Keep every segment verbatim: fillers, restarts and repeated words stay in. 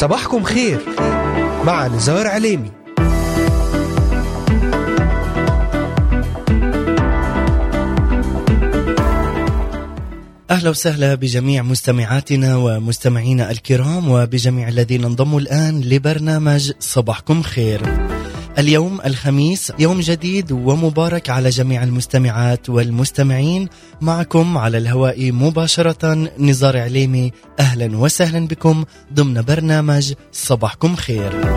صباحكم خير مع نزار علي. أهلا وسهلا بجميع مستمعاتنا ومستمعينا الكرام وبجميع الذين انضموا الآن لبرنامج صباحكم خير. اليوم الخميس، يوم جديد ومبارك على جميع المستمعات والمستمعين. معكم على الهواء مباشرة نزار عليمي، أهلا وسهلا بكم ضمن برنامج صباحكم خير.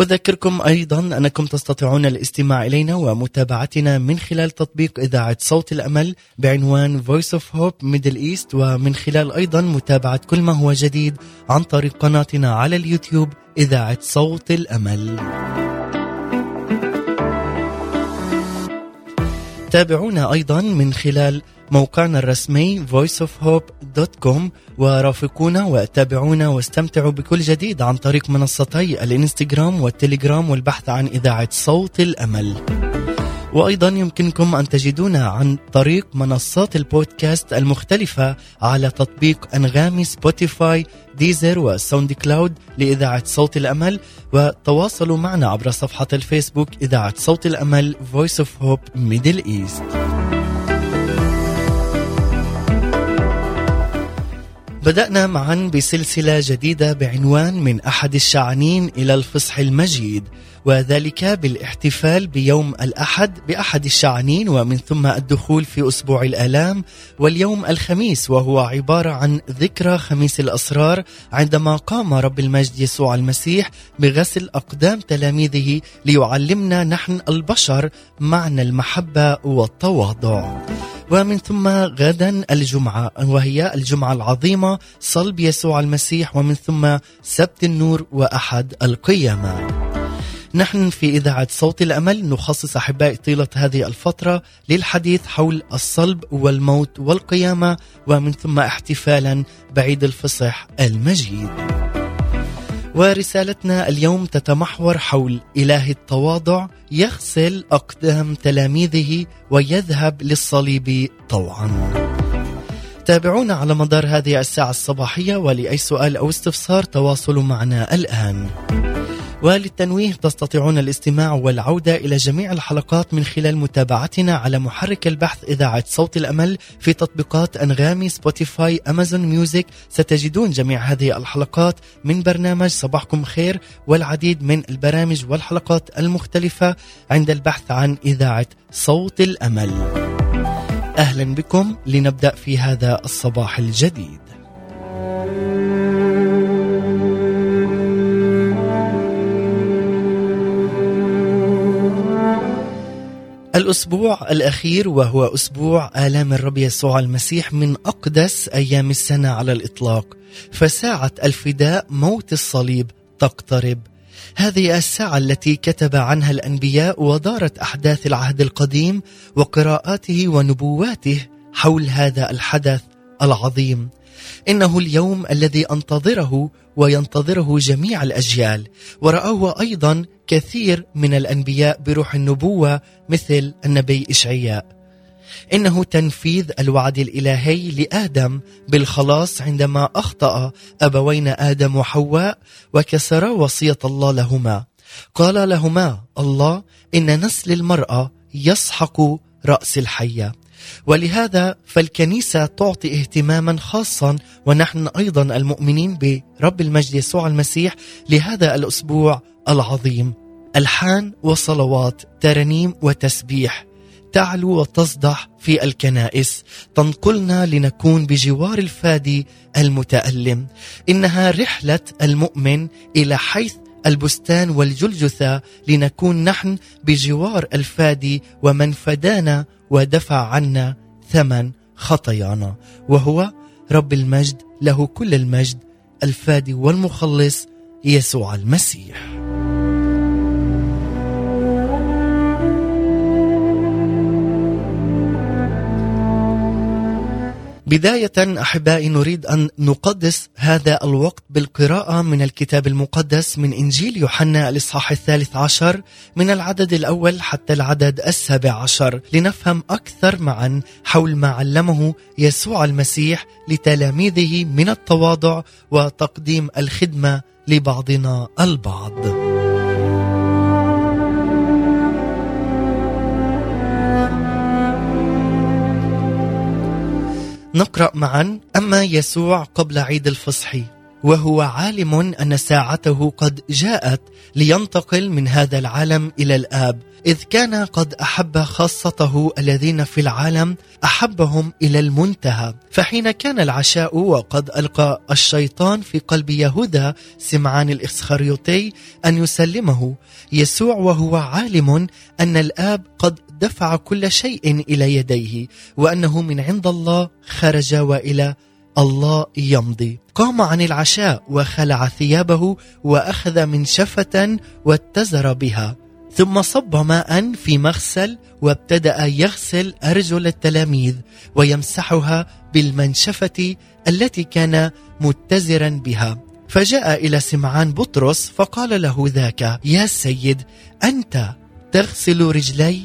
أذكركم أيضا أنكم تستطيعون الاستماع إلينا ومتابعتنا من خلال تطبيق إذاعة صوت الأمل بعنوان Voice of Hope Middle East، ومن خلال أيضا متابعة كل ما هو جديد عن طريق قناتنا على اليوتيوب إذاعة صوت الأمل. تابعونا أيضا من خلال موقعنا الرسمي voice of hope dot com، ورافقونا وتابعونا واستمتعوا بكل جديد عن طريق منصتي الانستغرام والتليجرام والبحث عن إذاعة صوت الأمل. وأيضا يمكنكم أن تجدونا عن طريق منصات البودكاست المختلفة على تطبيق أنغامي، سبوتيفاي، ديزر والساوند كلاود لإذاعة صوت الأمل، وتواصلوا معنا عبر صفحة الفيسبوك إذاعة صوت الأمل Voice of Hope Middle East. بدأنا معا بسلسلة جديدة بعنوان من أحد الشعانين إلى الفصح المجيد، وذلك بالاحتفال بيوم الأحد بأحد الشعانين ومن ثم الدخول في أسبوع الآلام. واليوم الخميس وهو عبارة عن ذكرى خميس الأسرار، عندما قام رب المجد يسوع المسيح بغسل أقدام تلاميذه ليعلمنا نحن البشر معنى المحبة والتواضع. ومن ثم غدا الجمعة، وهي الجمعة العظيمة، صلب يسوع المسيح، ومن ثم سبت النور وأحد القيامة. نحن في إذاعة صوت الأمل نخصص أحبائي طيلة هذه الفترة للحديث حول الصلب والموت والقيامة، ومن ثم احتفالا بعيد الفصح المجيد. ورسالتنا اليوم تتمحور حول إله التواضع يغسل أقدام تلاميذه ويذهب للصليب طوعا. تابعونا على مدار هذه الساعة الصباحية، ولأي سؤال أو استفسار تواصلوا معنا الآن. وللتنويه تستطيعون الاستماع والعودة إلى جميع الحلقات من خلال متابعتنا على محرك البحث إذاعة صوت الأمل في تطبيقات أنغامي، سبوتيفاي، أمازون ميوزك. ستجدون جميع هذه الحلقات من برنامج صباحكم خير والعديد من البرامج والحلقات المختلفة عند البحث عن إذاعة صوت الأمل. أهلا بكم لنبدأ في هذا الصباح الجديد. الأسبوع الأخير وهو أسبوع آلام الرب يسوع المسيح من أقدس أيام السنة على الإطلاق، فساعة الفداء موت الصليب تقترب. هذه الساعة التي كتب عنها الأنبياء ودارت أحداث العهد القديم وقراءاته ونبواته حول هذا الحدث العظيم. إنه اليوم الذي أنتظره وينتظره جميع الأجيال، ورآه أيضا كثير من الأنبياء بروح النبوة مثل النبي إشعياء. إنه تنفيذ الوعد الإلهي لآدم بالخلاص عندما أخطأ أبوين آدم وحواء وكسرا وصية الله لهما. قال لهما الله: إن نسل المرأة يسحق رأس الحية. ولهذا فالكنيسة تعطي اهتماما خاصا، ونحن أيضا المؤمنين برب المجد يسوع المسيح، لهذا الأسبوع العظيم. ألحان وصلوات، ترنيم وتسبيح تعلو وتصدح في الكنائس، تنقلنا لنكون بجوار الفادي المتألم. إنها رحلة المؤمن إلى حيث البستان والجلجثة لنكون نحن بجوار الفادي ومن فدانا ودفع عنا ثمن خطايانا، وهو رب المجد، له كل المجد، الفادي والمخلص يسوع المسيح. بداية أحبائي نريد أن نقدس هذا الوقت بالقراءة من الكتاب المقدس من إنجيل يوحنا الإصحاح الثالث عشر من العدد الأول حتى العدد السابع عشر لنفهم أكثر معا حول ما علمه يسوع المسيح لتلاميذه من التواضع وتقديم الخدمة لبعضنا البعض. نقرأ معا. أما يسوع قبل عيد الفصح وهو عالم أن ساعته قد جاءت لينتقل من هذا العالم إلى الآب، إذ كان قد أحب خاصته الذين في العالم أحبهم إلى المنتهى. فحين كان العشاء وقد ألقى الشيطان في قلب يهوذا سمعان الإسخريوطي أن يسلمه، يسوع وهو عالم أن الآب قد دفع كل شيء إلى يديه وأنه من عند الله خرج وإلى الله يمضي، قام عن العشاء وخلع ثيابه وأخذ منشفة واتزر بها، ثم صب ماء في مغسل وابتدأ يغسل أرجل التلاميذ ويمسحها بالمنشفة التي كان متزرا بها. فجاء إلى سمعان بطرس فقال له ذاك: يا سيد، أنت تغسل رجلي؟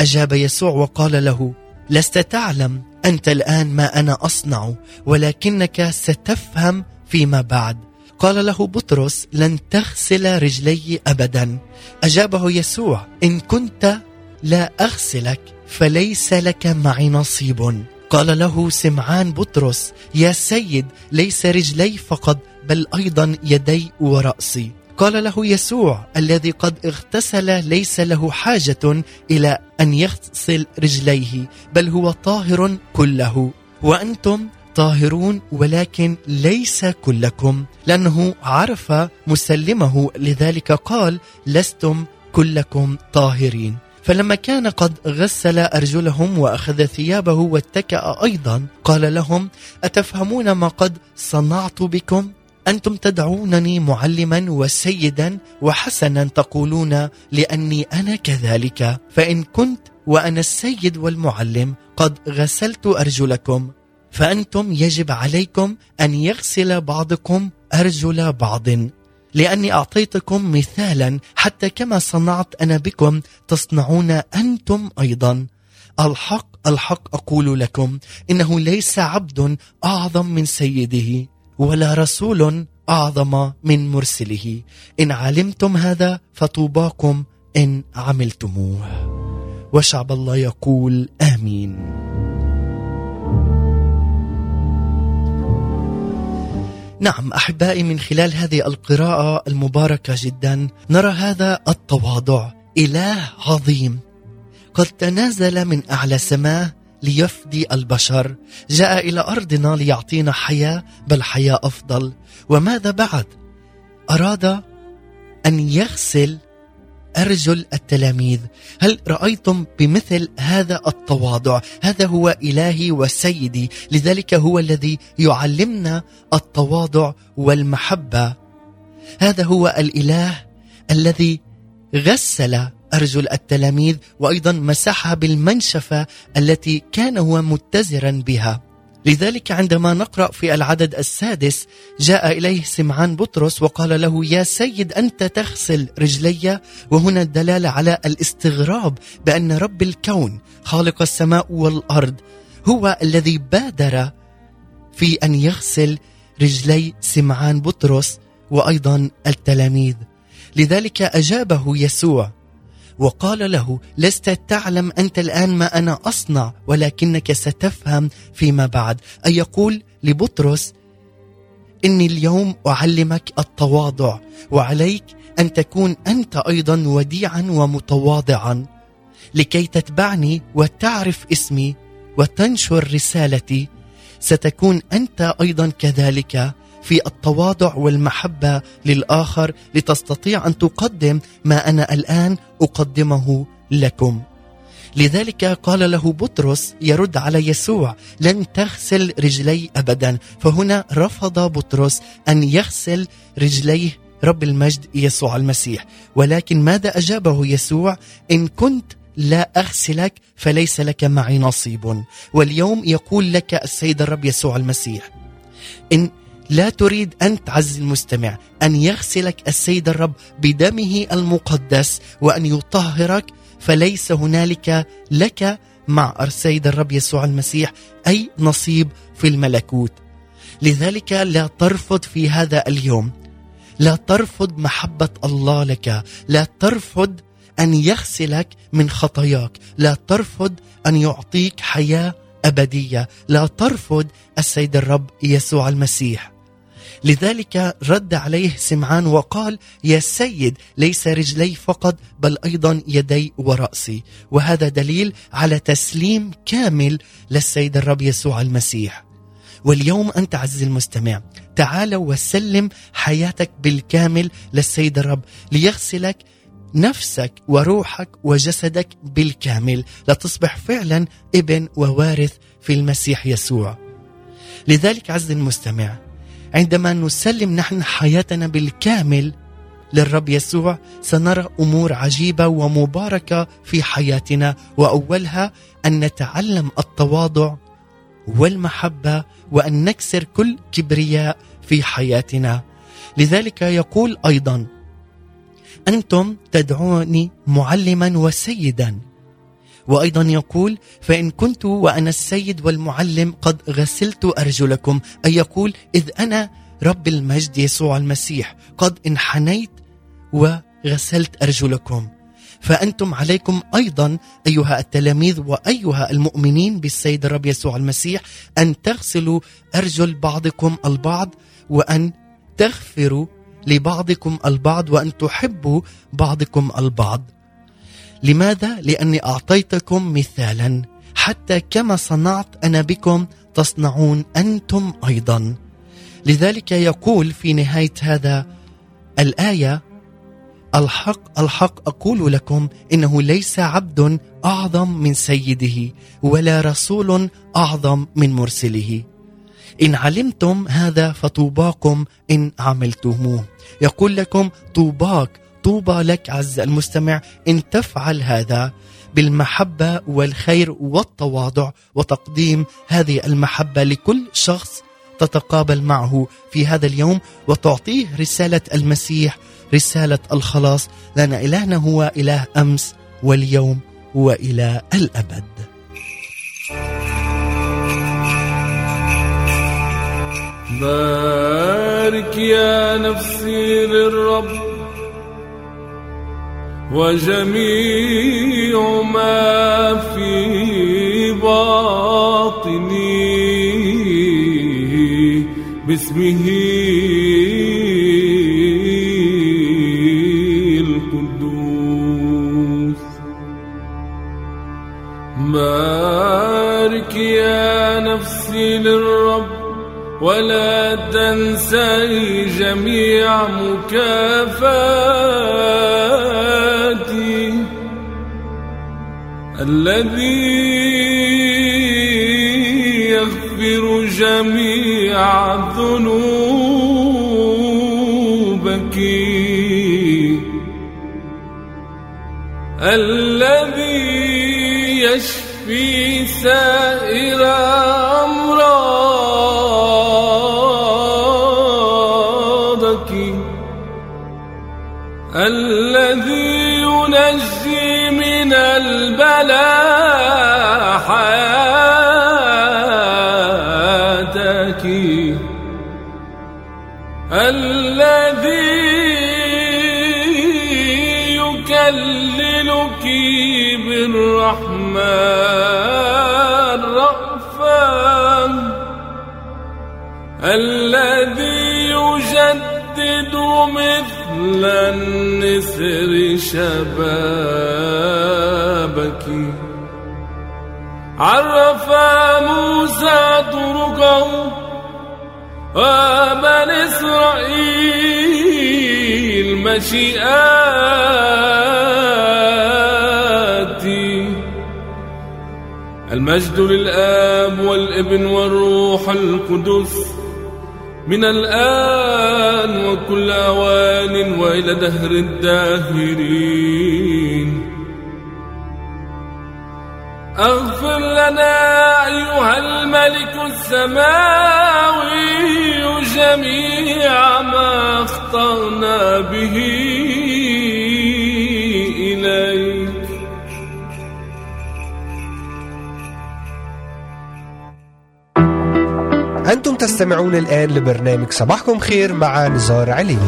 أجاب يسوع وقال له: لست تعلم أنت الآن ما أنا أصنع، ولكنك ستفهم فيما بعد. قال له بطرس: لن تغسل رجلي أبدا. أجابه يسوع: إن كنت لا أغسلك فليس لك معي نصيب. قال له سمعان بطرس: يا سيد، ليس رجلي فقط بل أيضا يدي ورأسي. قال له يسوع: الذي قد اغتسل ليس له حاجة إلى أن يغسل رجليه، بل هو طاهر كله، وأنتم طاهرون ولكن ليس كلكم، لأنه عرف مسلمه، لذلك قال: لستم كلكم طاهرين. فلما كان قد غسل أرجلهم وأخذ ثيابه واتكأ أيضا، قال لهم: أتفهمون ما قد صنعت بكم؟ أنتم تدعونني معلما وسيدا، وحسنا تقولون لأني أنا كذلك، فإن كنت وأنا السيد والمعلم قد غسلت أرجلكم، فأنتم يجب عليكم أن يغسل بعضكم أرجل بعض، لأني أعطيتكم مثالا حتى كما صنعت أنا بكم تصنعون أنتم أيضا. الحق الحق أقول لكم، إنه ليس عبد أعظم من سيده، ولا رسول أعظم من مرسله. إن علمتم هذا فطوباكم إن عملتموه. وشعب الله يقول آمين. نعم أحبائي، من خلال هذه القراءة المباركة جدا نرى هذا التواضع. إله عظيم قد تنازل من أعلى سماه ليفدي البشر، جاء إلى أرضنا ليعطينا حياة، بل حياة أفضل. وماذا بعد؟ أراد أن يغسل أرجل التلاميذ. هل رأيتم بمثل هذا التواضع؟ هذا هو إلهي وسيدي، لذلك هو الذي يعلمنا التواضع والمحبة. هذا هو الإله الذي غسل أرجل التلاميذ وأيضا مسحها بالمنشفة التي كان هو متزرا بها. لذلك عندما نقرأ في العدد السادس: جاء إليه سمعان بطرس وقال له: يا سيد، أنت تغسل رجلي. وهنا الدلالة على الاستغراب بأن رب الكون خالق السماء والأرض هو الذي بادر في أن يغسل رجلي سمعان بطرس وأيضا التلاميذ. لذلك أجابه يسوع وقال له: لست تعلم أنت الآن ما أنا أصنع، ولكنك ستفهم فيما بعد. أي يقول لبطرس: إني اليوم أعلمك التواضع، وعليك أن تكون أنت أيضا وديعا ومتواضعا لكي تتبعني وتعرف اسمي وتنشر رسالتي. ستكون أنت أيضا كذلك في التواضع والمحبة للآخر لتستطيع أن تقدم ما أنا الآن أقدمه لكم. لذلك قال له بطرس يرد على يسوع: لن تغسل رجلي أبدا. فهنا رفض بطرس أن يغسل رجليه رب المجد يسوع المسيح، ولكن ماذا أجابه يسوع؟ إن كنت لا أغسلك فليس لك معي نصيب. واليوم يقول لك السيد الرب يسوع المسيح، إن لا تريد أنت عز المستمع أن يغسلك السيد الرب بدمه المقدس وأن يطهرك، فليس هنالك لك مع السيد الرب يسوع المسيح أي نصيب في الملكوت. لذلك لا ترفض في هذا اليوم، لا ترفض محبة الله لك، لا ترفض أن يغسلك من خطاياك، لا ترفض أن يعطيك حياة أبدية، لا ترفض السيد الرب يسوع المسيح. لذلك رد عليه سمعان وقال: يا سيد، ليس رجلي فقط بل أيضا يدي ورأسي. وهذا دليل على تسليم كامل للسيد الرب يسوع المسيح. واليوم أنت عزيزي المستمع، تعال وسلم حياتك بالكامل للسيد الرب ليغسلك نفسك وروحك وجسدك بالكامل، لتصبح فعلا ابن ووارث في المسيح يسوع. لذلك عزيزي المستمع، عندما نسلم نحن حياتنا بالكامل للرب يسوع سنرى أمور عجيبة ومباركة في حياتنا، وأولها أن نتعلم التواضع والمحبة وأن نكسر كل كبرياء في حياتنا. لذلك يقول أيضا: أنتم تدعوني معلما وسيدا. وأيضا يقول: فإن كنت وأنا السيد والمعلم قد غسلت أرجلكم، أي يقول إذ أنا رب المجد يسوع المسيح قد انحنيت وغسلت أرجلكم، فأنتم عليكم أيضا أيها التلاميذ وأيها المؤمنين بالسيد الرب يسوع المسيح أن تغسلوا أرجل بعضكم البعض، وأن تغفروا لبعضكم البعض، وأن تحبوا بعضكم البعض. لماذا؟ لأني أعطيتكم مثالا حتى كما صنعت أنا بكم تصنعون أنتم أيضا. لذلك يقول في نهاية هذا الآية: الحق الحق أقول لكم إنه ليس عبد أعظم من سيده ولا رسول أعظم من مرسله، إن علمتم هذا فطوباكم إن عملتموه. يقول لكم طوباك، طوبى لك عز المستمع إن تفعل هذا بالمحبة والخير والتواضع، وتقديم هذه المحبة لكل شخص تتقابل معه في هذا اليوم، وتعطيه رسالة المسيح، رسالة الخلاص، لأن إلهنا هو إله أمس واليوم وإلى الأبد. بارك يا نفسي للرب وجميع ما في باطني باسمه القدوس. بارك يا نفسي للرب ولا تنسي جميع مكافاتي الذي يغفر جميع ذنوبك، الذي يشفي سائر أمراضك، الذي ينجي من البلاء حياتك، الذي يكللك بالرحمة رأفا، الذي يجدد مثل لنسر شبابك. عرف موسى طرقه وبني إسرائيل مشيئاتي. المجد للآب والابن والروح القدس، من الآن وكل أوان وإلى دهر الداهرين. اغفر لنا أيها الملك السماوي جميع ما اخطأنا به إليك. أنتم تستمعون الآن لبرنامج صباحكم خير مع نزار علي.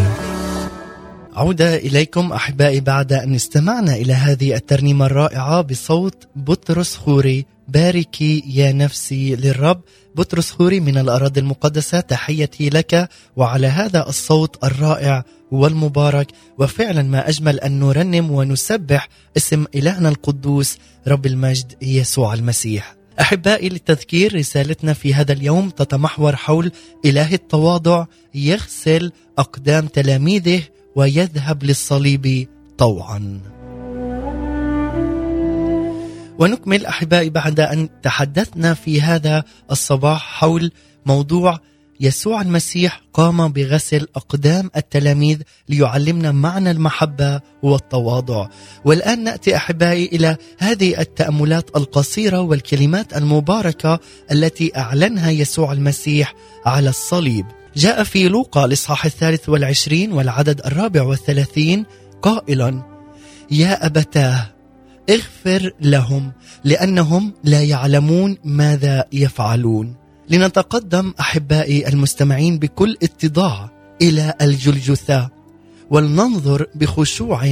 عودة إليكم أحبائي بعد أن استمعنا إلى هذه الترنيمة الرائعة بصوت بطرس خوري، باركي يا نفسي للرب. بطرس خوري من الأراضي المقدسة، تحيتي لك وعلى هذا الصوت الرائع والمبارك. وفعلا ما أجمل أن نرنم ونسبح اسم إلهنا القدوس رب المجد يسوع المسيح. أحبائي للتذكير، رسالتنا في هذا اليوم تتمحور حول إله التواضع يغسل أقدام تلاميذه ويذهب للصليب طوعا. ونكمل أحبائي بعد أن تحدثنا في هذا الصباح حول موضوع يسوع المسيح قام بغسل أقدام التلاميذ ليعلمنا معنى المحبة والتواضع. والآن نأتي أحبائي إلى هذه التأملات القصيرة والكلمات المباركة التي أعلنها يسوع المسيح على الصليب. جاء في لوقا الإصحاح الثالث والعشرين والعدد الرابع والثلاثين قائلا: يا أبتاه اغفر لهم لأنهم لا يعلمون ماذا يفعلون. لنتقدم أحبائي المستمعين بكل اتضاع إلى الجلجثة ولننظر بخشوع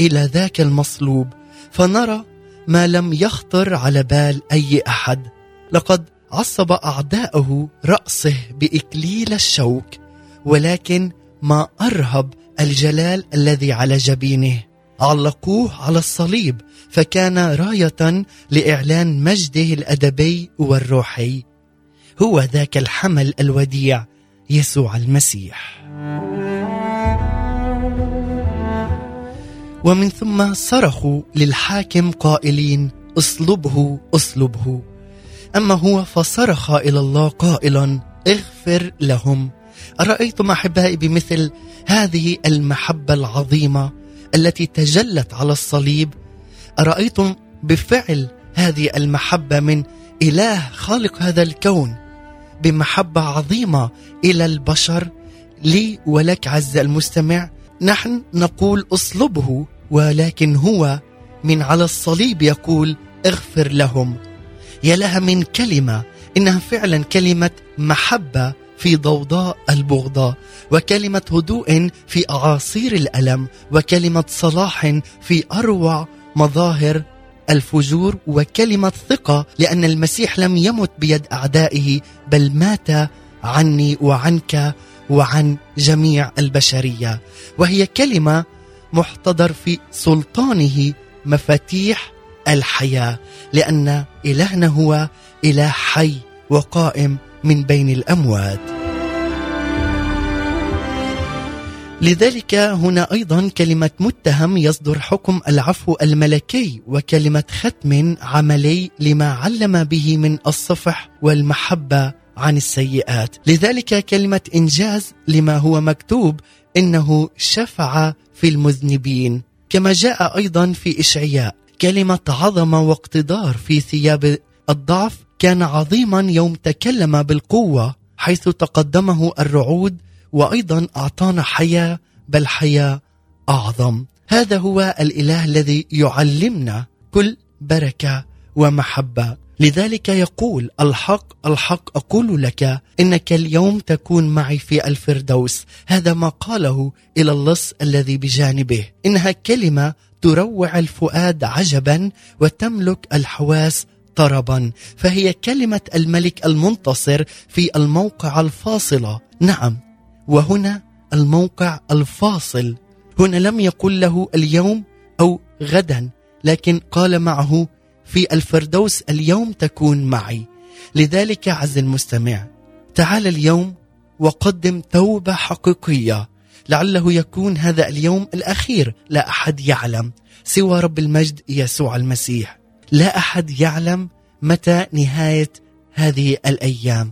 إلى ذاك المصلوب فنرى ما لم يخطر على بال أي أحد. لقد عصب أعداؤه رأسه بإكليل الشوك، ولكن ما أرهب الجلال الذي على جبينه. علقوه على الصليب فكان راية لإعلان مجده الأدبي والروحي. هو ذاك الحمل الوديع يسوع المسيح. ومن ثم صرخوا للحاكم قائلين: اصلبه اصلبه. أما هو فصرخ إلى الله قائلا: اغفر لهم. أرأيتم أحبائي بمثل هذه المحبة العظيمة التي تجلت على الصليب؟ أرأيتم بفعل هذه المحبة من إله خالق هذا الكون بمحبة عظيمة إلى البشر؟ لي ولك عز المستمع، نحن نقول أصلبه، ولكن هو من على الصليب يقول اغفر لهم. يا لها من كلمة، إنها فعلا كلمة محبة في ضوضاء البغضاء، وكلمة هدوء في أعاصير الألم، وكلمة صلاح في أروع مظاهر الفجور، وكلمة ثقة لأن المسيح لم يمت بيد أعدائه بل مات عني وعنك وعن جميع البشرية، وهي كلمة محتضر في سلطانه مفاتيح الحياة، لأن إلهنا هو إله حي وقائم من بين الأموات. لذلك هنا أيضا كلمة متهم يصدر حكم العفو الملكي، وكلمة ختم عملي لما علم به من الصفح والمحبة عن السيئات. لذلك كلمة إنجاز لما هو مكتوب، إنه شفع في المذنبين، كما جاء أيضا في إشعياء. كلمة عظمة واقتدار في ثياب الضعف، كان عظيما يوم تكلم بالقوة حيث تقدمه الرعود، وأيضا أعطانا حياة بل حياة أعظم. هذا هو الإله الذي يعلمنا كل بركة ومحبة. لذلك يقول الحق الحق أقول لك إنك اليوم تكون معي في الفردوس. هذا ما قاله إلى اللص الذي بجانبه. إنها كلمة تروع الفؤاد عجبا وتملك الحواس طربا، فهي كلمة الملك المنتصر في الموقع الفاصلة. نعم، وهنا الموقع الفاصل. هنا لم يقل له اليوم أو غدا، لكن قال معه في الفردوس اليوم تكون معي. لذلك عز المستمع، تعال اليوم وقدم توبة حقيقية. لعله يكون هذا اليوم الأخير، لا أحد يعلم سوى رب المجد يسوع المسيح. لا أحد يعلم متى نهاية هذه الأيام،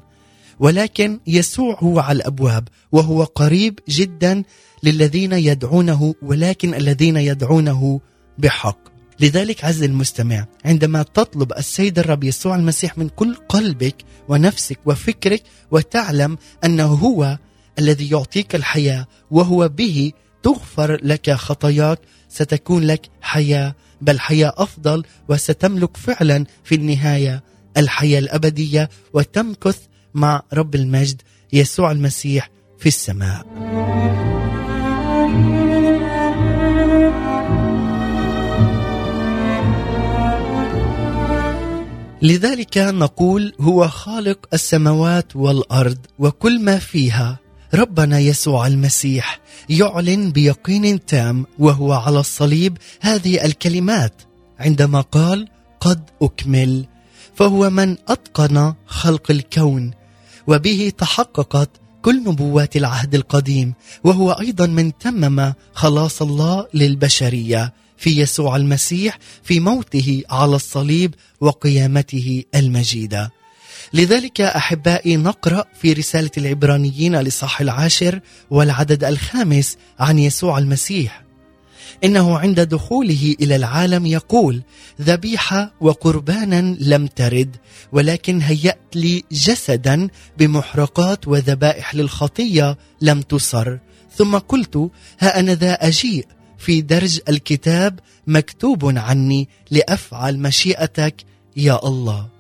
ولكن يسوع هو على الأبواب، وهو قريب جدا للذين يدعونه، ولكن الذين يدعونه بحق. لذلك عز المستمع، عندما تطلب السيد الرب يسوع المسيح من كل قلبك ونفسك وفكرك، وتعلم أنه هو الذي يعطيك الحياة، وهو به تغفر لك خطاياك، ستكون لك حياة، بل حياة أفضل، وستملك فعلا في النهاية الحياة الأبدية وتمكث مع رب المجد يسوع المسيح في السماء. لذلك نقول هو خالق السماوات والأرض وكل ما فيها. ربنا يسوع المسيح يعلن بيقين تام وهو على الصليب هذه الكلمات عندما قال قد أكمل، فهو من أتقن خلق الكون، وبه تحققت كل نبوات العهد القديم، وهو أيضا من تمم خلاص الله للبشرية في يسوع المسيح في موته على الصليب وقيامته المجيدة. لذلك أحبائي نقرأ في رسالة العبرانيين الإصحاح العاشر والعدد الخامس عن يسوع المسيح: إنه عند دخوله إلى العالم يقول ذبيحة وقربانا لم ترد، ولكن هيأت لي جسدا بمحرقات وذبائح للخطية لم تصر. ثم قلت ها أنا ذا أجيء، في درج الكتاب مكتوب عني لأفعل مشيئتك يا الله.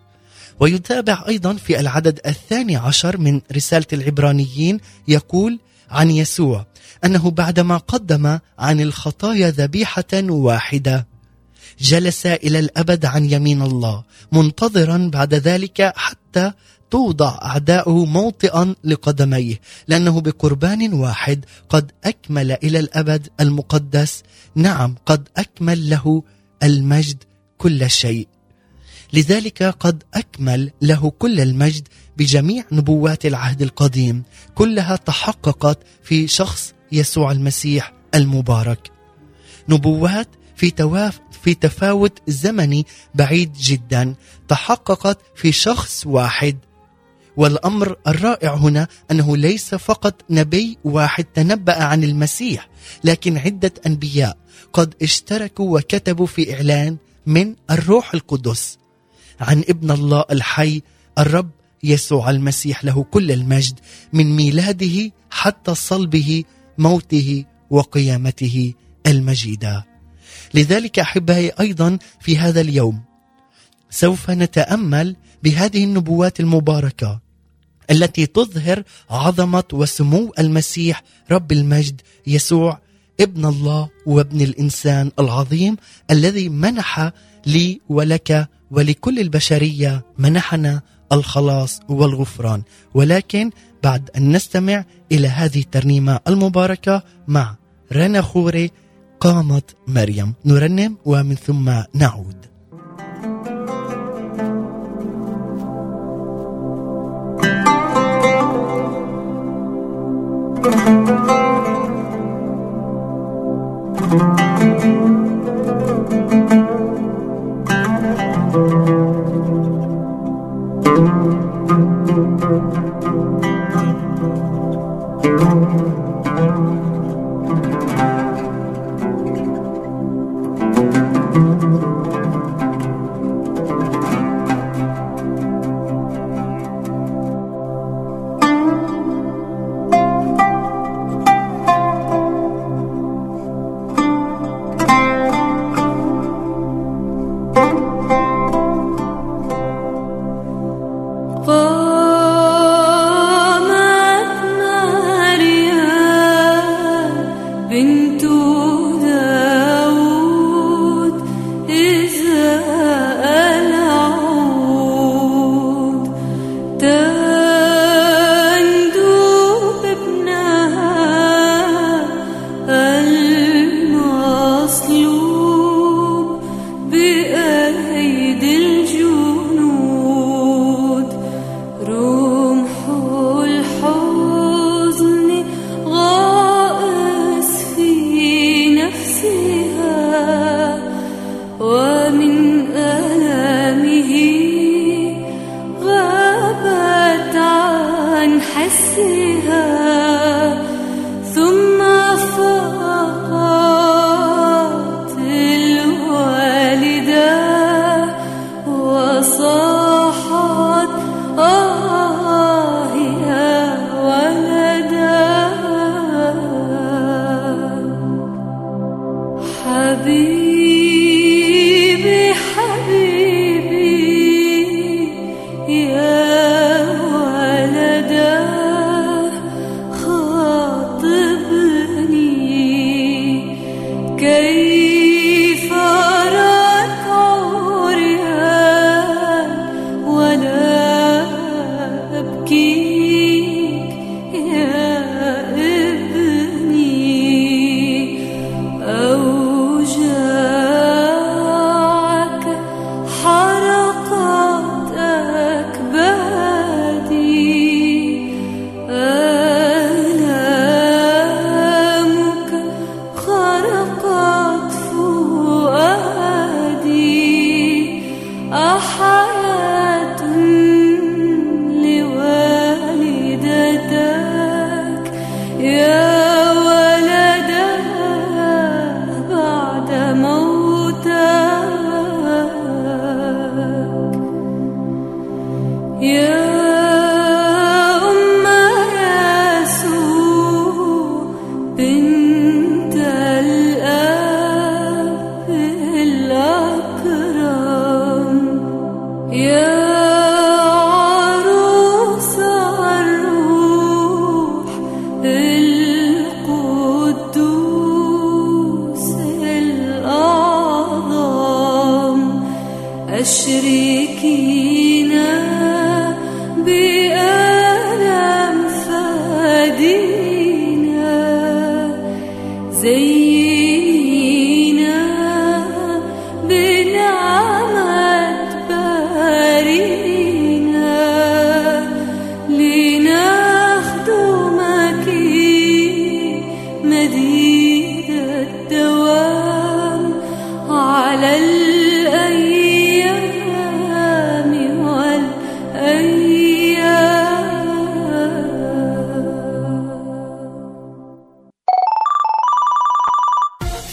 ويتابع أيضا في العدد الثاني عشر من رسالة العبرانيين يقول عن يسوع أنه بعدما قدم عن الخطايا ذبيحة واحدة جلس إلى الأبد عن يمين الله، منتظرا بعد ذلك حتى توضع أعداؤه موطئا لقدميه، لأنه بقربان واحد قد أكمل إلى الأبد المقدس، نعم قد أكمل له المجد كل شيء. لذلك قد أكمل له كل المجد بجميع نبوات العهد القديم، كلها تحققت في شخص يسوع المسيح المبارك، نبوات في تواف في تفاوت زمني بعيد جدا تحققت في شخص واحد. والأمر الرائع هنا أنه ليس فقط نبي واحد تنبأ عن المسيح، لكن عدة أنبياء قد اشتركوا وكتبوا في إعلان من الروح القدس عن ابن الله الحي الرب يسوع المسيح، له كل المجد، من ميلاده حتى صلبه، موته وقيامته المجيدة. لذلك أحبائي أيضا في هذا اليوم سوف نتأمل بهذه النبوات المباركة التي تظهر عظمة وسمو المسيح رب المجد يسوع ابن الله وابن الإنسان العظيم، الذي منح لي ولك ولكل البشرية، منحنا الخلاص والغفران. ولكن بعد أن نستمع إلى هذه الترنيمة المباركة مع رنا خوري قامت مريم، نرنم ومن ثم نعود. قامت مريم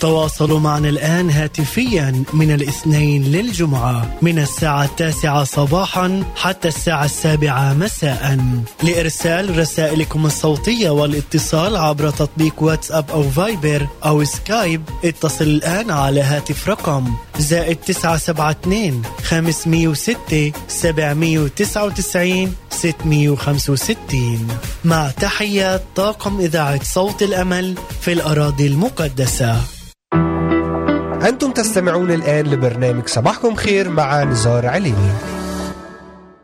تواصلوا معنا الآن هاتفيا من الاثنين للجمعة من الساعة التاسعة صباحا حتى الساعة السابعة مساء. لإرسال رسائلكم الصوتية والاتصال عبر تطبيق واتساب أو فايبر أو سكايب اتصل الآن على هاتف رقم زائد تسعة سبعة اثنين خمسمية وستة سبعمية وتسعة وتسعين ستمية وخمسة وستين. مع تحيات طاقم إذاعة صوت الأمل في الأراضي المقدسة. أنتم تستمعون الآن لبرنامج صباحكم خير مع نزار علي.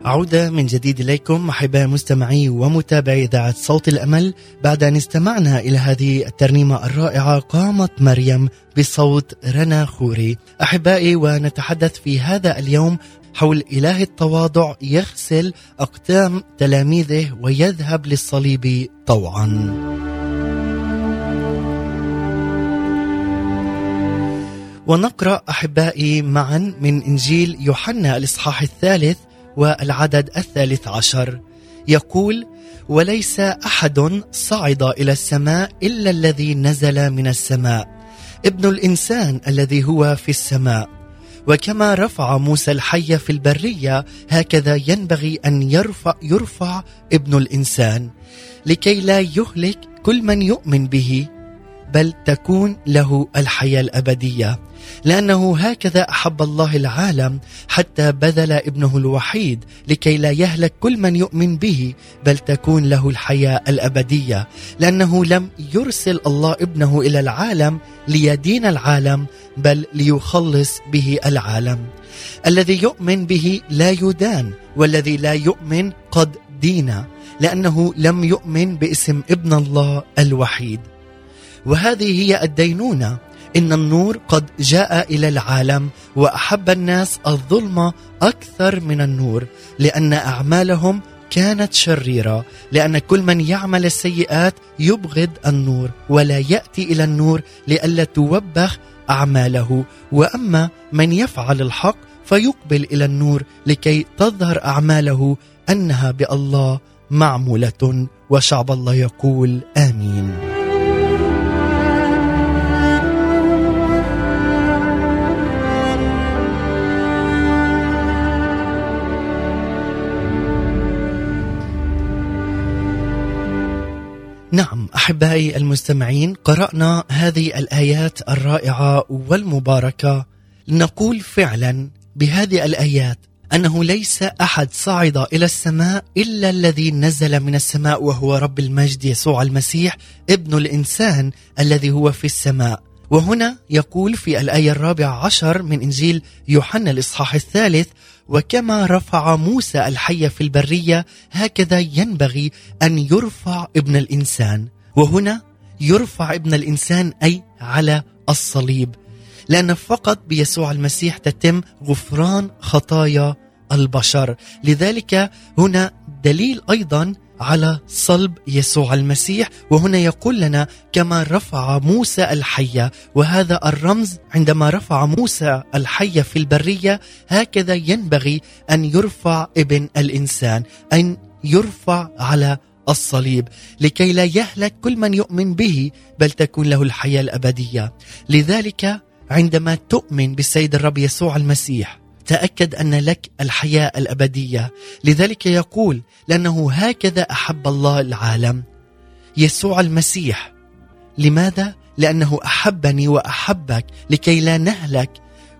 عودة من جديد إليكم أحباء مستمعي ومتابعي إذاعة صوت الأمل. بعد أن استمعنا إلى هذه الترنيمة الرائعة قامت مريم بصوت رنا خوري. أحبائي، ونتحدث في هذا اليوم حول إله التواضع يغسل أقدام تلاميذه ويذهب للصليب طوعا. ونقرأ أحبائي معا من إنجيل يوحنا الإصحاح الثالث والعدد الثالث عشر. يقول: وليس أحد صعد إلى السماء إلا الذي نزل من السماء، ابن الإنسان الذي هو في السماء. وكما رفع موسى الحية في البرية، هكذا ينبغي أن يرفع, يرفع ابن الإنسان، لكي لا يهلك كل من يؤمن به، بل تكون له الحياة الأبدية. لأنه هكذا أحب الله العالم حتى بذل ابنه الوحيد، لكي لا يهلك كل من يؤمن به، بل تكون له الحياة الأبدية. لأنه لم يرسل الله ابنه إلى العالم ليدين العالم، بل ليخلص به العالم. الذي يؤمن به لا يدان، والذي لا يؤمن قد دين، لأنه لم يؤمن باسم ابن الله الوحيد. وهذه هي الدينونة: إن النور قد جاء إلى العالم، وأحب الناس الظلمة أكثر من النور، لأن أعمالهم كانت شريرة. لأن كل من يعمل السيئات يبغض النور ولا يأتي إلى النور، لئلا توبخ أعماله. وأما من يفعل الحق فيقبل إلى النور، لكي تظهر أعماله أنها بالله معمولة. وشعب الله يقول آمين. نعم أحبائي المستمعين، قرأنا هذه الآيات الرائعة والمباركة. نقول فعلا بهذه الآيات أنه ليس أحد صعد إلى السماء إلا الذي نزل من السماء، وهو رب المجد يسوع المسيح، ابن الإنسان الذي هو في السماء. وهنا يقول في الآية الرابعة عشر من إنجيل يوحنا الإصحاح الثالث: وكما رفع موسى الحية في البرية، هكذا ينبغي أن يرفع ابن الإنسان. وهنا يرفع ابن الإنسان أي على الصليب، لأن فقط بيسوع المسيح تتم غفران خطايا البشر. لذلك هنا دليل أيضا على صلب يسوع المسيح. وهنا يقول لنا: كما رفع موسى الحية. وهذا الرمز، عندما رفع موسى الحية في البرية، هكذا ينبغي أن يرفع ابن الإنسان، أن يرفع على الصليب، لكي لا يهلك كل من يؤمن به، بل تكون له الحياة الأبدية. لذلك عندما تؤمن بالسيد الرب يسوع المسيح، تأكد أن لك الحياة الأبدية. لذلك يقول: لأنه هكذا أحب الله العالم، يسوع المسيح. لماذا؟ لأنه أحبني وأحبك، لكي لا نهلك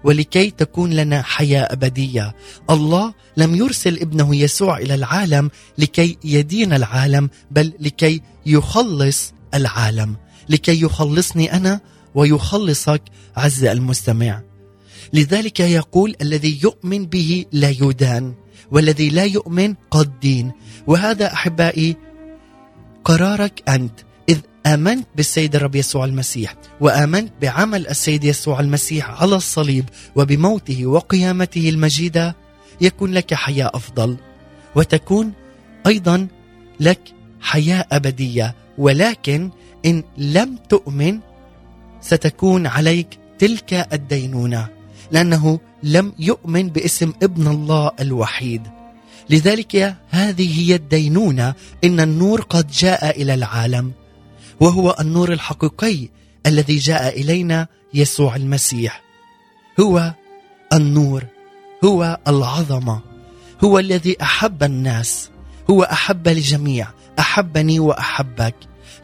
ولكي تكون لنا حياة أبدية. الله لم يرسل ابنه يسوع إلى العالم لكي يدين العالم، بل لكي يخلص العالم، لكي يخلصني أنا ويخلصك عز المستمع. لذلك يقول: الذي يؤمن به لا يدان، والذي لا يؤمن قد دين. وهذا أحبائي قرارك أنت، إذ آمنت بالسيد الرب يسوع المسيح، وآمنت بعمل السيد يسوع المسيح على الصليب وبموته وقيامته المجيدة، يكون لك حياة أفضل، وتكون أيضا لك حياة أبدية. ولكن إن لم تؤمن ستكون عليك تلك الدينونة، لأنه لم يؤمن باسم ابن الله الوحيد. لذلك هذه هي الدينونة: إن النور قد جاء إلى العالم، وهو النور الحقيقي الذي جاء إلينا يسوع المسيح. هو النور، هو العظمة، هو الذي أحب الناس، هو أحب الجميع، أحبني وأحبك،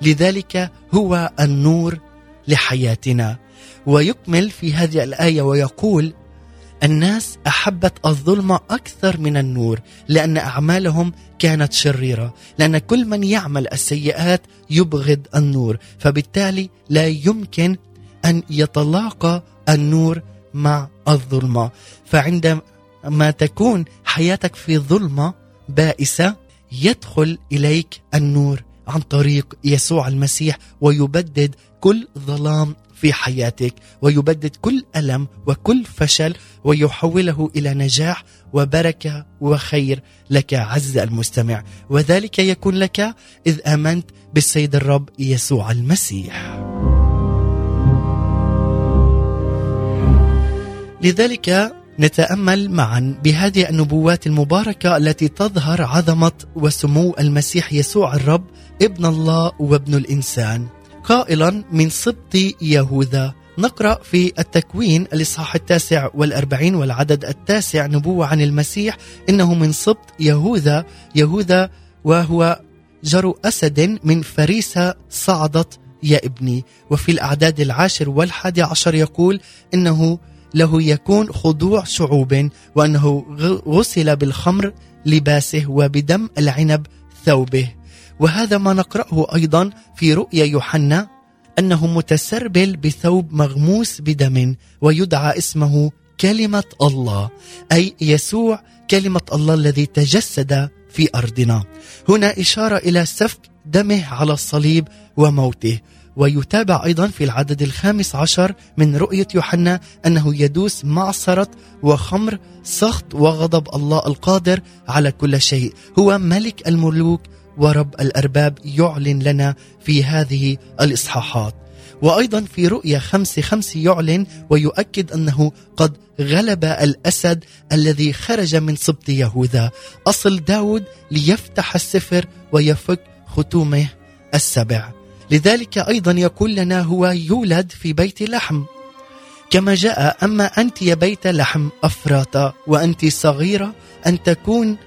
لذلك هو النور لحياتنا. ويكمل في هذه الآية ويقول: الناس أحبت الظلمة أكثر من النور لأن أعمالهم كانت شريرة، لأن كل من يعمل السيئات يبغض النور، فبالتالي لا يمكن أن يتلاقى النور مع الظلمة. فعندما تكون حياتك في ظلمة بائسة يدخل إليك النور عن طريق يسوع المسيح ويبدد كل ظلام في حياتك، ويبدد كل ألم وكل فشل ويحوله إلى نجاح وبركة وخير لك عز المستمع، وذلك يكون لك إذ آمنت بالسيد الرب يسوع المسيح. لذلك نتأمل معا بهذه النبوات المباركة التي تظهر عظمة وسمو المسيح يسوع الرب ابن الله وابن الإنسان، قائلا من سبط يهوذا. نقرأ في التكوين الإصحاح التاسع والأربعين والعدد التاسع نبوة عن المسيح: إنه من سبط يهوذا، يهوذا وهو جرو أسد من فريسة صعدت يا ابني. وفي الأعداد العاشر والحادي عشر يقول: إنه له يكون خضوع شعوب، وأنه غسل بالخمر لباسه وبدم العنب ثوبه. وهذا ما نقرأه أيضا في رؤيا يوحنا، أنه متسربل بثوب مغموس بدم ويدعى اسمه كلمة الله، أي يسوع كلمة الله الذي تجسد في أرضنا. هنا إشارة إلى سفك دمه على الصليب وموته. ويتابع أيضا في العدد الخامس عشر من رؤية يوحنا أنه يدوس معصرة وخمر، سخط وغضب الله القادر على كل شيء. هو ملك الملوك ورب الأرباب، يعلن لنا في هذه الإصحاحات. وأيضا في رؤية خمسة خمسة يعلن ويؤكد أنه قد غلب الأسد الذي خرج من سبط يهوذا، أصل داود، ليفتح السفر ويفك ختومه السبع. لذلك أيضا يقول لنا: هو يولد في بيت لحم كما جاء، أما أنت يا بيت لحم أفراطة وأنت صغيرة أن تكون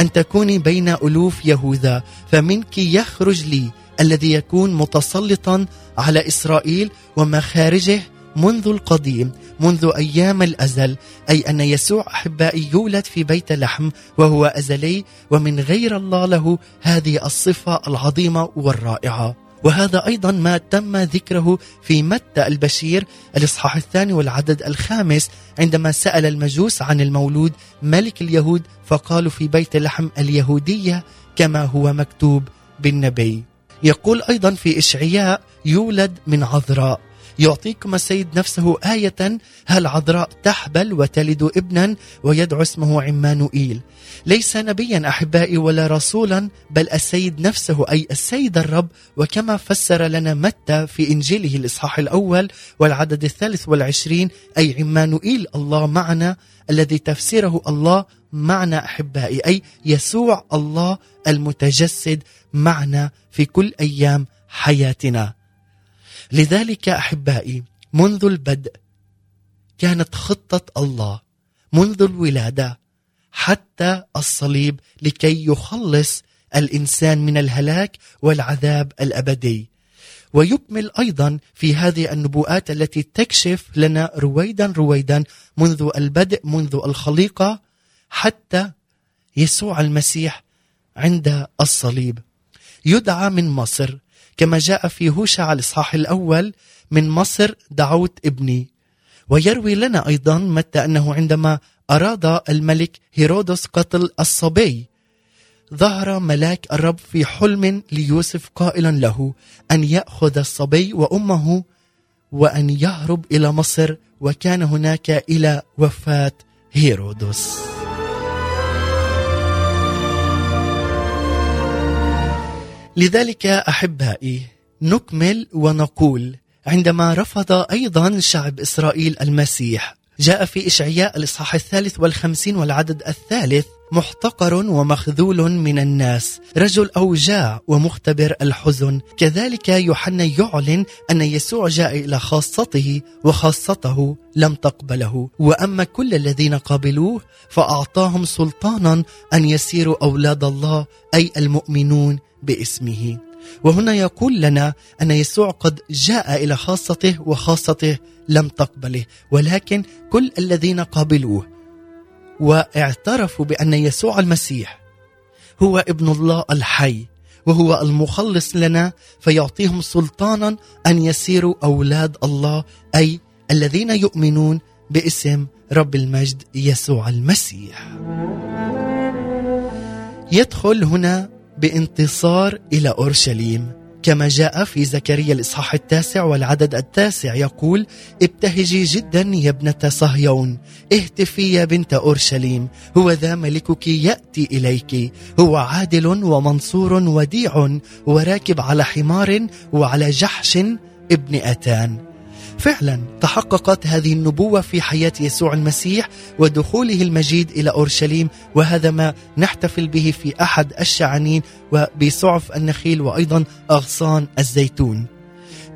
أن تكوني بين ألوف يهوذا، فمنك يخرج لي الذي يكون متسلطا على إسرائيل ومخارجه منذ القديم، منذ أيام الأزل. أي أن يسوع أحبائي يولد في بيت لحم وهو أزلي، ومن غير الله له هذه الصفة العظيمة والرائعة. وهذا أيضا ما تم ذكره في متى البشير الإصحاح الثاني والعدد الخامس، عندما سأل المجوس عن المولود ملك اليهود فقالوا في بيت لحم اليهودية كما هو مكتوب بالنبي. يقول أيضا في إشعياء: يولد من عذراء، يعطيكم السيد نفسه آية، هل عذراء تحبل وتلد ابنا ويدعو اسمه عمانوئيل. ليس نبيا أحبائي ولا رسولا، بل السيد نفسه، أي السيد الرب. وكما فسر لنا متى في إنجيله الإصحاح الأول والعدد الثالث والعشرين، أي عمانوئيل الله معنا، الذي تفسيره الله معنا أحبائي، أي يسوع الله المتجسد معنا في كل أيام حياتنا. لذلك أحبائي، منذ البدء كانت خطة الله منذ الولادة حتى الصليب لكي يخلص الإنسان من الهلاك والعذاب الأبدي. ويكمل أيضا في هذه النبوءات التي تكشف لنا رويدا رويدا منذ البدء، منذ الخليقة حتى يسوع المسيح عند الصليب. يدعى من مصر كما جاء في هوشع الإصحاح الأول: من مصر دعوت ابني. ويروي لنا أيضا متى أنه عندما أراد الملك هيرودس قتل الصبي، ظهر ملاك الرب في حلم ليوسف قائلا له أن يأخذ الصبي وأمه وأن يهرب إلى مصر، وكان هناك إلى وفاة هيرودس. لذلك أحبائي نكمل ونقول: عندما رفض أيضا شعب إسرائيل المسيح جاء في إشعياء الإصحاح الثالث والخمسين والعدد الثالث: محتقر ومخذول من الناس، رجل أوجاع ومختبر الحزن. كذلك يوحنا يعلن أن يسوع جاء إلى خاصته وخاصته لم تقبله، وأما كل الذين قابلوه فأعطاهم سلطانا أن يسيروا أولاد الله، أي المؤمنون باسمه. وهنا يقول لنا أن يسوع قد جاء إلى خاصته وخاصته لم تقبله، ولكن كل الذين قابلوه واعترفوا بأن يسوع المسيح هو ابن الله الحي وهو المخلص لنا، فيعطيهم سلطانا أن يسيروا أولاد الله، أي الذين يؤمنون باسم رب المجد يسوع المسيح. يدخل هنا بانتصار إلى أورشليم، كما جاء في زكريا الإصحاح التاسع والعدد التاسع يقول: ابتهجي جدا يا ابنة صهيون، اهتفي يا بنت أورشليم، هو ذا ملكك يأتي إليك، هو عادل ومنصور وديع وراكب على حمار وعلى جحش ابن أتان. فعلا تحققت هذه النبوة في حياة يسوع المسيح ودخوله المجيد إلى أورشليم، وهذا ما نحتفل به في أحد الشعانين وبسعف النخيل وأيضا أغصان الزيتون.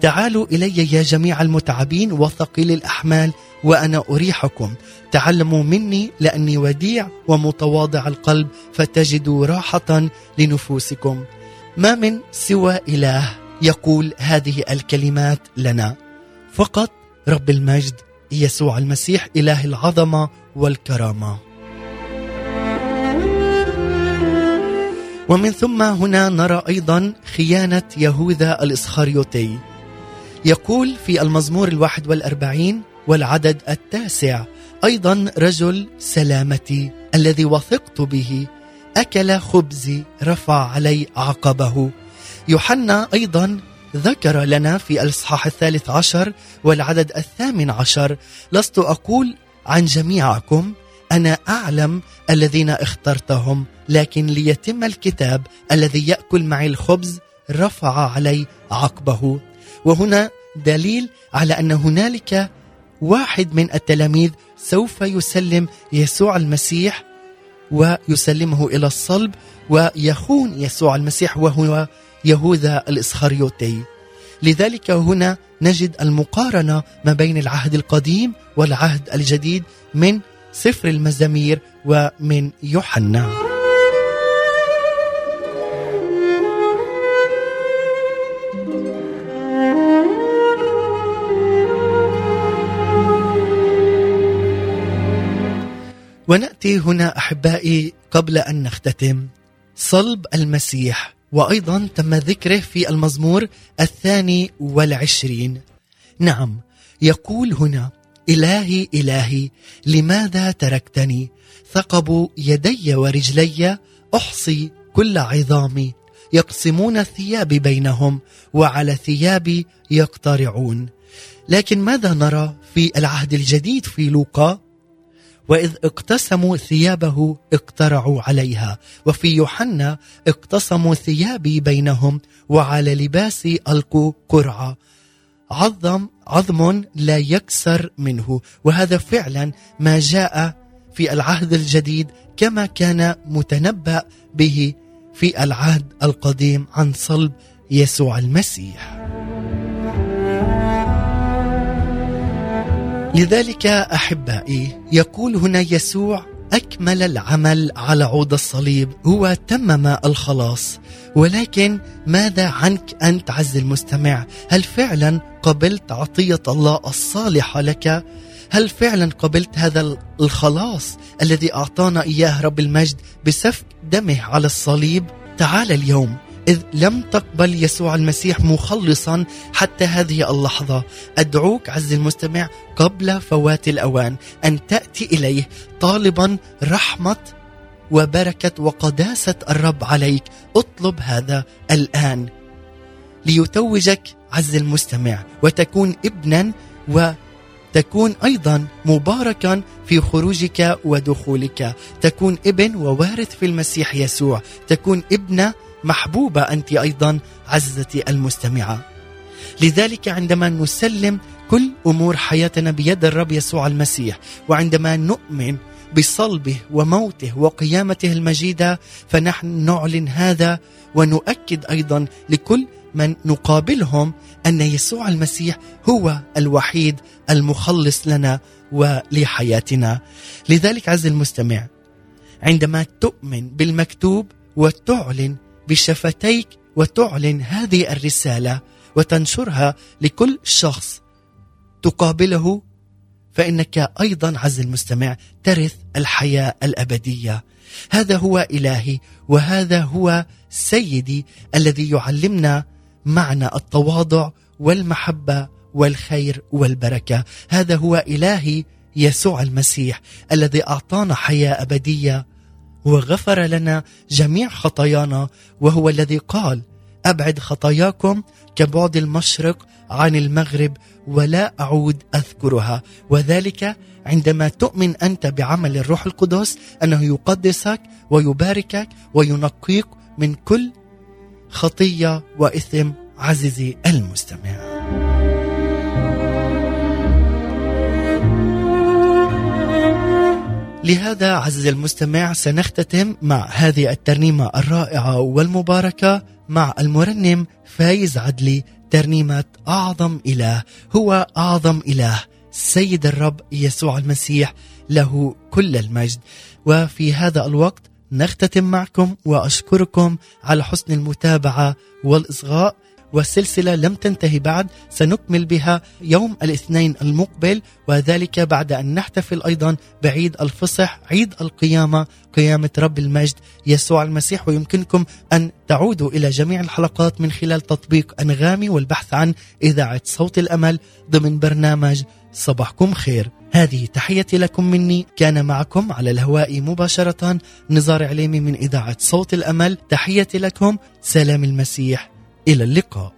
تعالوا إلي يا جميع المتعبين وثقيل الأحمال وأنا أريحكم، تعلموا مني لأني وديع ومتواضع القلب فتجدوا راحة لنفوسكم. ما من سوى إله يقول هذه الكلمات لنا، فقط رب المجد يسوع المسيح إله العظمة والكرامة. ومن ثم هنا نرى أيضا خيانة يهوذا الإسخريوطي. يقول في المزمور الواحد والأربعين والعدد التاسع: أيضا رجل سلامتي الذي وثقت به أكل خبزي، رفع علي عقبه. يوحنا أيضا ذكر لنا في الإصحاح الثالث عشر والعدد الثامن عشر: لست أقول عن جميعكم أنا أعلم الذين اخترتهم، لكن ليتم الكتاب الذي يأكل معي الخبز رفع علي عقبه. وهنا دليل على أن هنالك واحد من التلاميذ سوف يسلم يسوع المسيح ويسلمه إلى الصلب ويخون يسوع المسيح، وهو يهوذا الإسخريوطي. لذلك هنا نجد المقارنة ما بين العهد القديم والعهد الجديد من سفر المزامير ومن يوحنا. ونأتي هنا أحبائي قبل أن نختتم صلب المسيح، وأيضا تم ذكره في المزمور الثاني والعشرين. نعم، يقول هنا: إلهي إلهي لماذا تركتني؟ ثقبوا يدي ورجلي، أحصي كل عظامي، يقسمون ثيابي بينهم وعلى ثيابي يقترعون. لكن ماذا نرى في العهد الجديد في لوقا؟ وإذ اقتسموا ثيابه اقترعوا عليها. وفي يوحنا: اقتسموا ثيابي بينهم وعلى لباسي ألقوا قرعة، عظم عظم لا يكسر منه. وهذا فعلا ما جاء في العهد الجديد كما كان متنبأ به في العهد القديم عن صلب يسوع المسيح. لذلك أحبائي يقول هنا يسوع: أكمل العمل على عود الصليب، هو تمم الخلاص. ولكن ماذا عنك أنت عز المستمع؟ هل فعلا قبلت عطية الله الصالحة لك؟ هل فعلا قبلت هذا الخلاص الذي أعطانا إياه رب المجد بسفك دمه على الصليب؟ تعال اليوم، إذ لم تقبل يسوع المسيح مخلصا حتى هذه اللحظة، أدعوك عز المستمع قبل فوات الأوان أن تأتي إليه طالبا رحمة وبركة وقداسة الرب عليك. اطلب هذا الآن ليتوجك عز المستمع وتكون ابنا، وتكون أيضا مباركا في خروجك ودخولك، تكون ابن ووارث في المسيح يسوع، تكون ابنة محبوبة أنت أيضا عزتي المستمعة. لذلك عندما نسلم كل أمور حياتنا بيد الرب يسوع المسيح. وعندما نؤمن بصلبه وموته وقيامته المجيدة فنحن نعلن هذا ونؤكد أيضا لكل من نقابلهم أن يسوع المسيح هو الوحيد المخلص لنا ولحياتنا. لذلك عز المستمع، عندما تؤمن بالمكتوب وتعلن بشفتيك وتعلن هذه الرسالة وتنشرها لكل شخص تقابله، فإنك أيضا عز المستمع ترث الحياة الأبدية. هذا هو إلهي وهذا هو سيدي الذي يعلمنا معنى التواضع والمحبة والخير والبركة. هذا هو إلهي يسوع المسيح الذي أعطانا حياة أبدية وغفر لنا جميع خطايانا، وهو الذي قال أبعد خطاياكم كبعد المشرق عن المغرب ولا أعود أذكرها. وذلك عندما تؤمن أنت بعمل الروح القدس أنه يقدسك ويباركك وينقيك من كل خطية وإثم. عزيزي المستمع، لهذا عزيزي المستمع سنختتم مع هذه الترنيمة الرائعة والمباركة مع المرنم فايز عدلي، ترنيمة أعظم إله. هو أعظم إله سيد الرب يسوع المسيح، له كل المجد. وفي هذا الوقت نختتم معكم وأشكركم على حسن المتابعة والإصغاء، والسلسلة لم تنتهي بعد، سنكمل بها يوم الاثنين المقبل، وذلك بعد أن نحتفل أيضا بعيد الفصح، عيد القيامة، قيامة رب المجد يسوع المسيح. ويمكنكم أن تعودوا إلى جميع الحلقات من خلال تطبيق أنغامي والبحث عن إذاعة صوت الأمل ضمن برنامج صباحكم خير. هذه تحيتي لكم مني، كان معكم على الهواء مباشرة نزار علي من إذاعة صوت الأمل. تحيتي لكم، سلام المسيح، إلى اللقاء.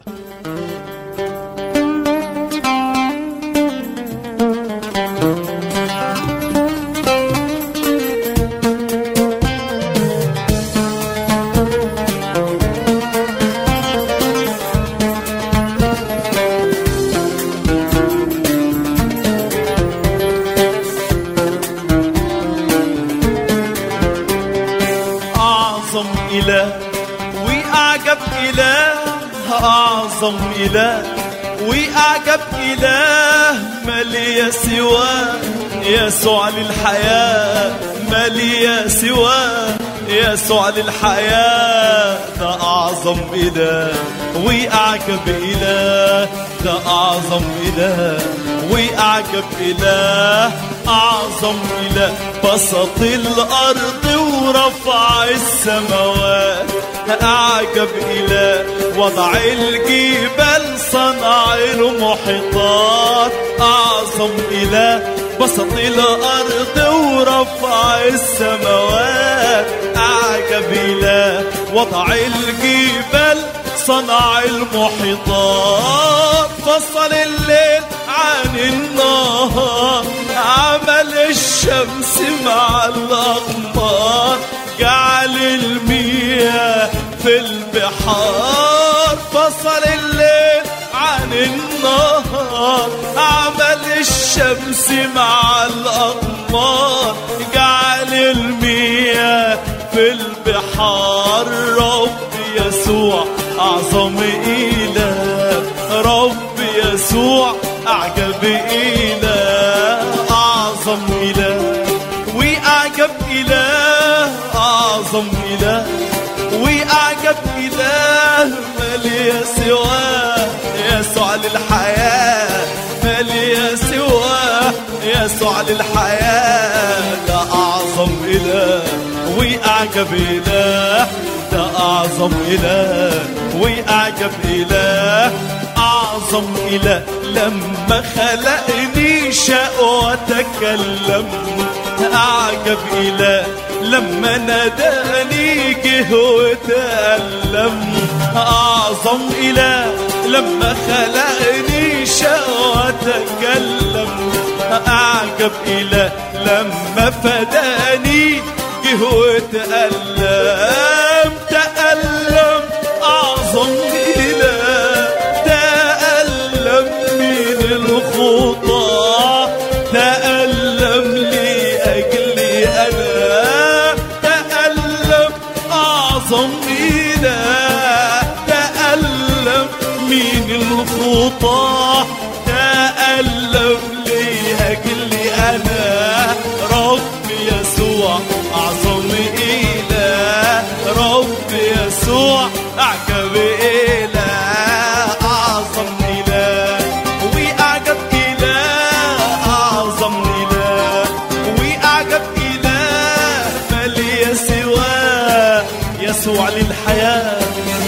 أعظم إله وأعجب إله، أعظم إله وأعجب إله، ما لي سواه يسوع للحياة، ما لي سواه يسوع للحياة. ده أعظم إله وأعجب إله، ده أعظم إله وأعجب إله، أعظم إله بسط الأرض ورفع السماوات، أعجب إله وضع الجبال صنع المحيطات، أعظم إله بسط الأرض ورفع السماوات، أعجب إله وضع الجبال صنع المحيطات، فصل الليل عن النهار، عمل الشمس مع الأقمار، جعل المياه في البحار، فصل الليل عن النهار، عمل الشمس مع الأقمار، جعل المياه في البحار. رب يسوع أعظم إله، رب يسوع أعجب إله، أعظم إله وأعجب إله، أعظم إله وأعجب إله، ما لي سواه يسوع للحياة، ما لي سواه يسوع للحياة. ده أعظم إله وأعجب إله، ده أعظم إله وأعجب إله، أعظم إله لما خلقني شاء وتكلم، أعجب إله لما ناداني جه وتألم، أعظم إله لما خلقني شاء وتكلم، أعجب إله لما فداني جه وتألم، تألم أعظم إله. الخطى تألم لي أجلي أنا، تألم أعظم إله، تألم من الخطى، تألم لي أجلي أنا. رب يسوع أعظم إله، رب يسوع أعجب إله، يسوع للحياة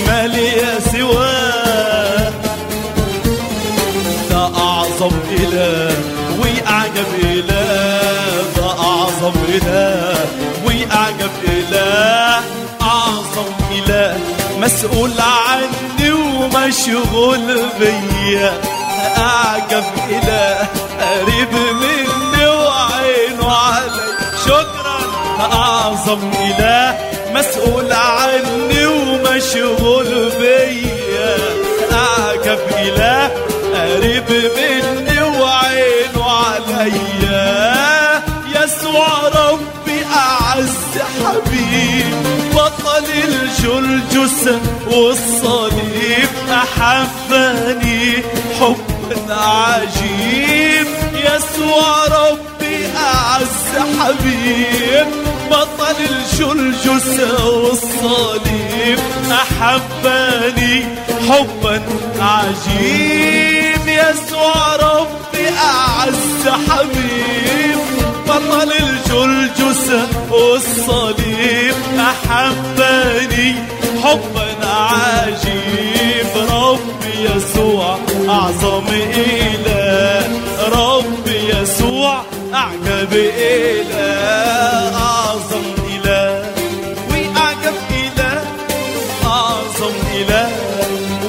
ما لي سواه، ده أعظم إله وأعجب إله، ده أعظم إله وأعجب إله، أعظم إله مسؤول عني ومشغول بيا، أعجب إله قريب مني وعينه علي، شكرا. أعظم إله مسؤول عني ومشغول بيا، أعجب إله قريب مني وعينه عليا. يسوع ربي أعز حبيب، بطل الجلجسة والصليب، أحبني حبا عجيب. يسوع ربي أعز حبيب، بطل الجلجسة والصليب، أحبني حبا عجيب. يسوع ربي أعز حبيب، بطل الجلجسة والصليب، أحبني حبا عجيب. رب يسوع أعظم إله، رب يسوع أعجب إله، أعظم إله وأعجب إله، أعظم إله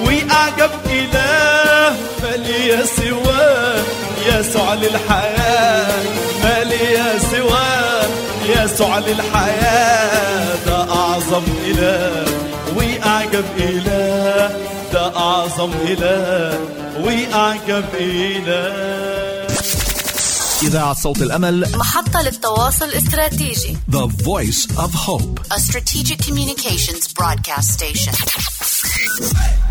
وأعجب إله، ما لي سواه يسوع للحياة، ما لي سواه يسوع للحياة، ده أعظم إله وأعجب إله، ده أعظم إله وأعجب إله. إذاعة صوت الأمل، محطة للتواصل الاستراتيجي. The Voice of Hope, a strategic communications broadcast station.